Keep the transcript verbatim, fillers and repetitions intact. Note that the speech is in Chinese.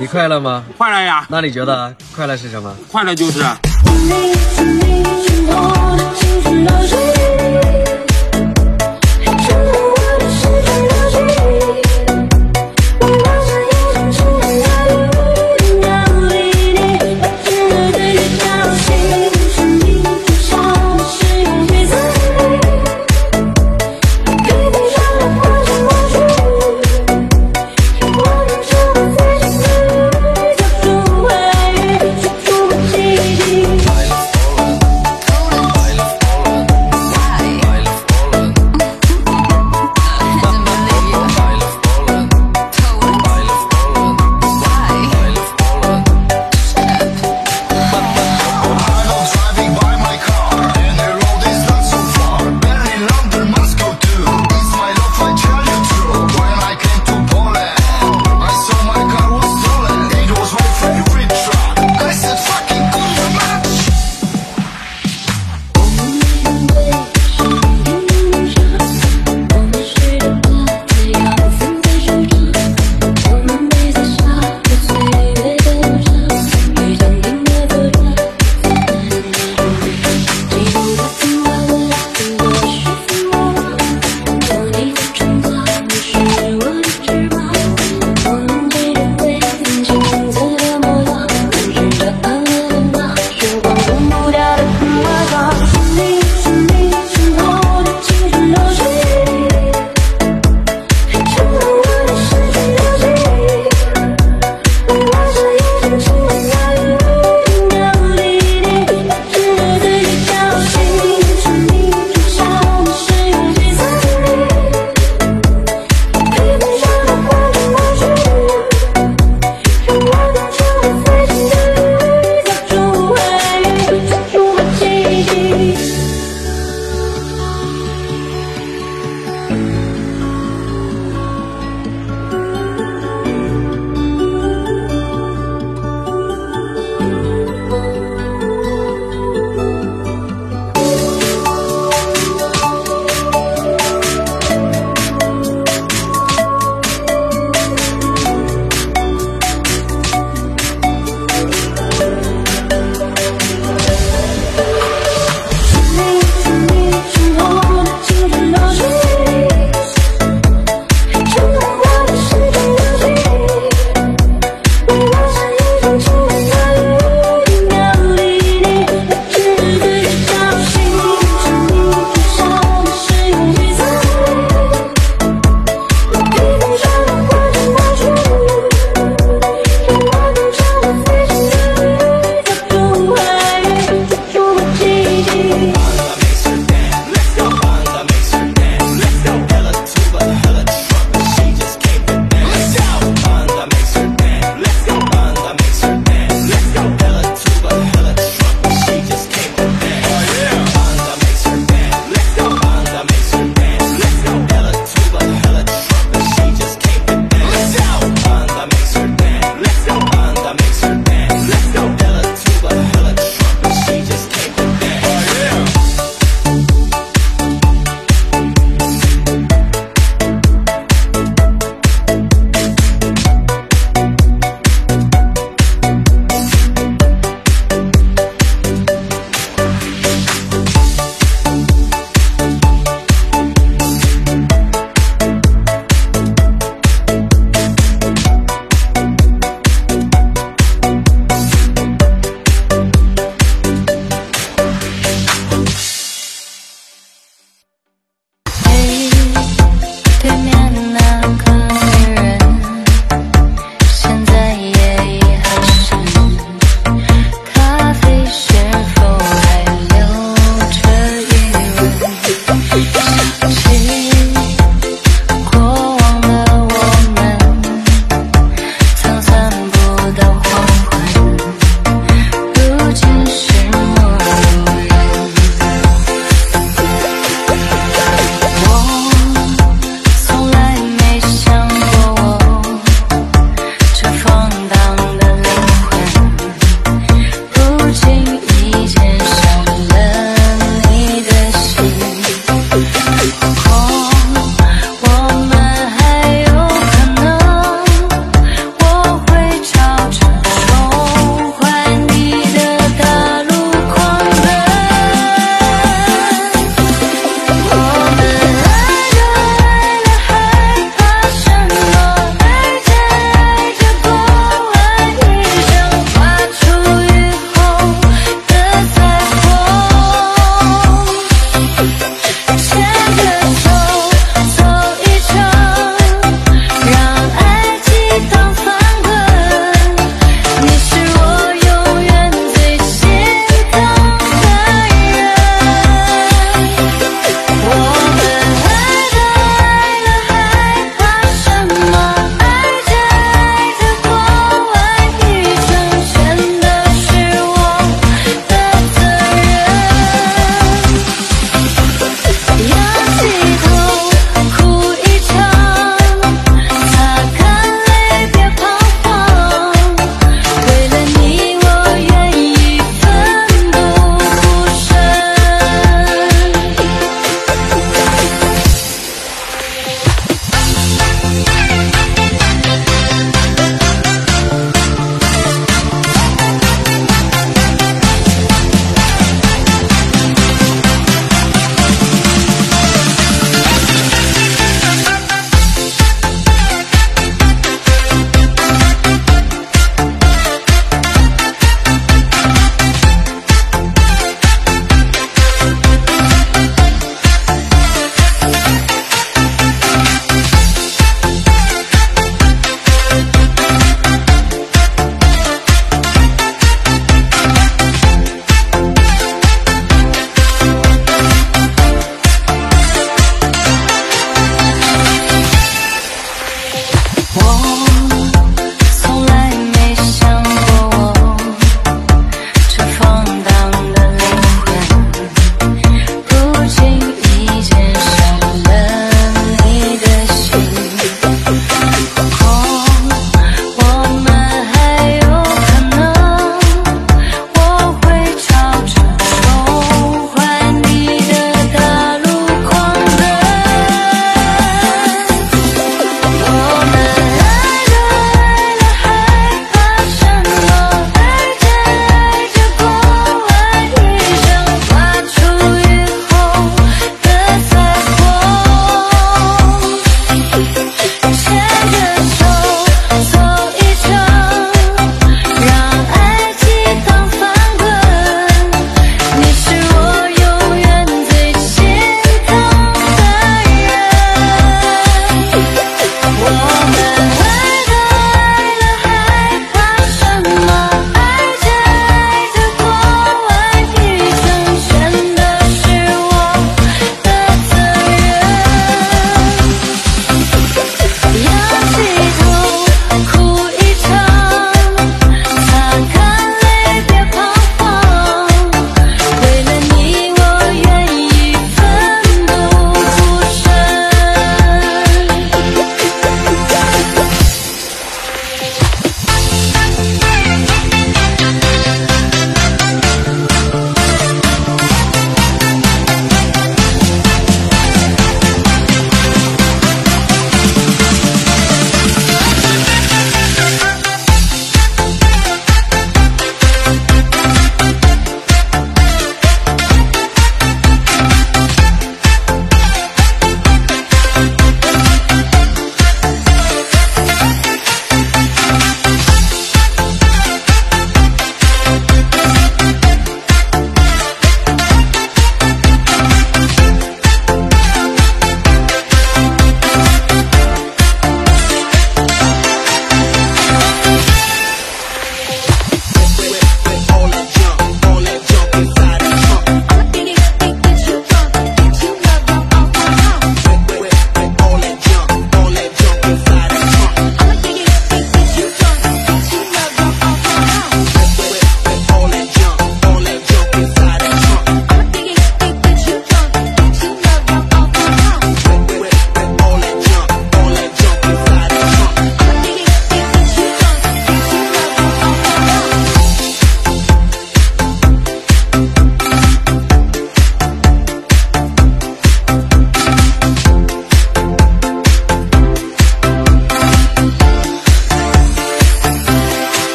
你快乐吗？快乐呀。那你觉得快乐是什么？快乐就是。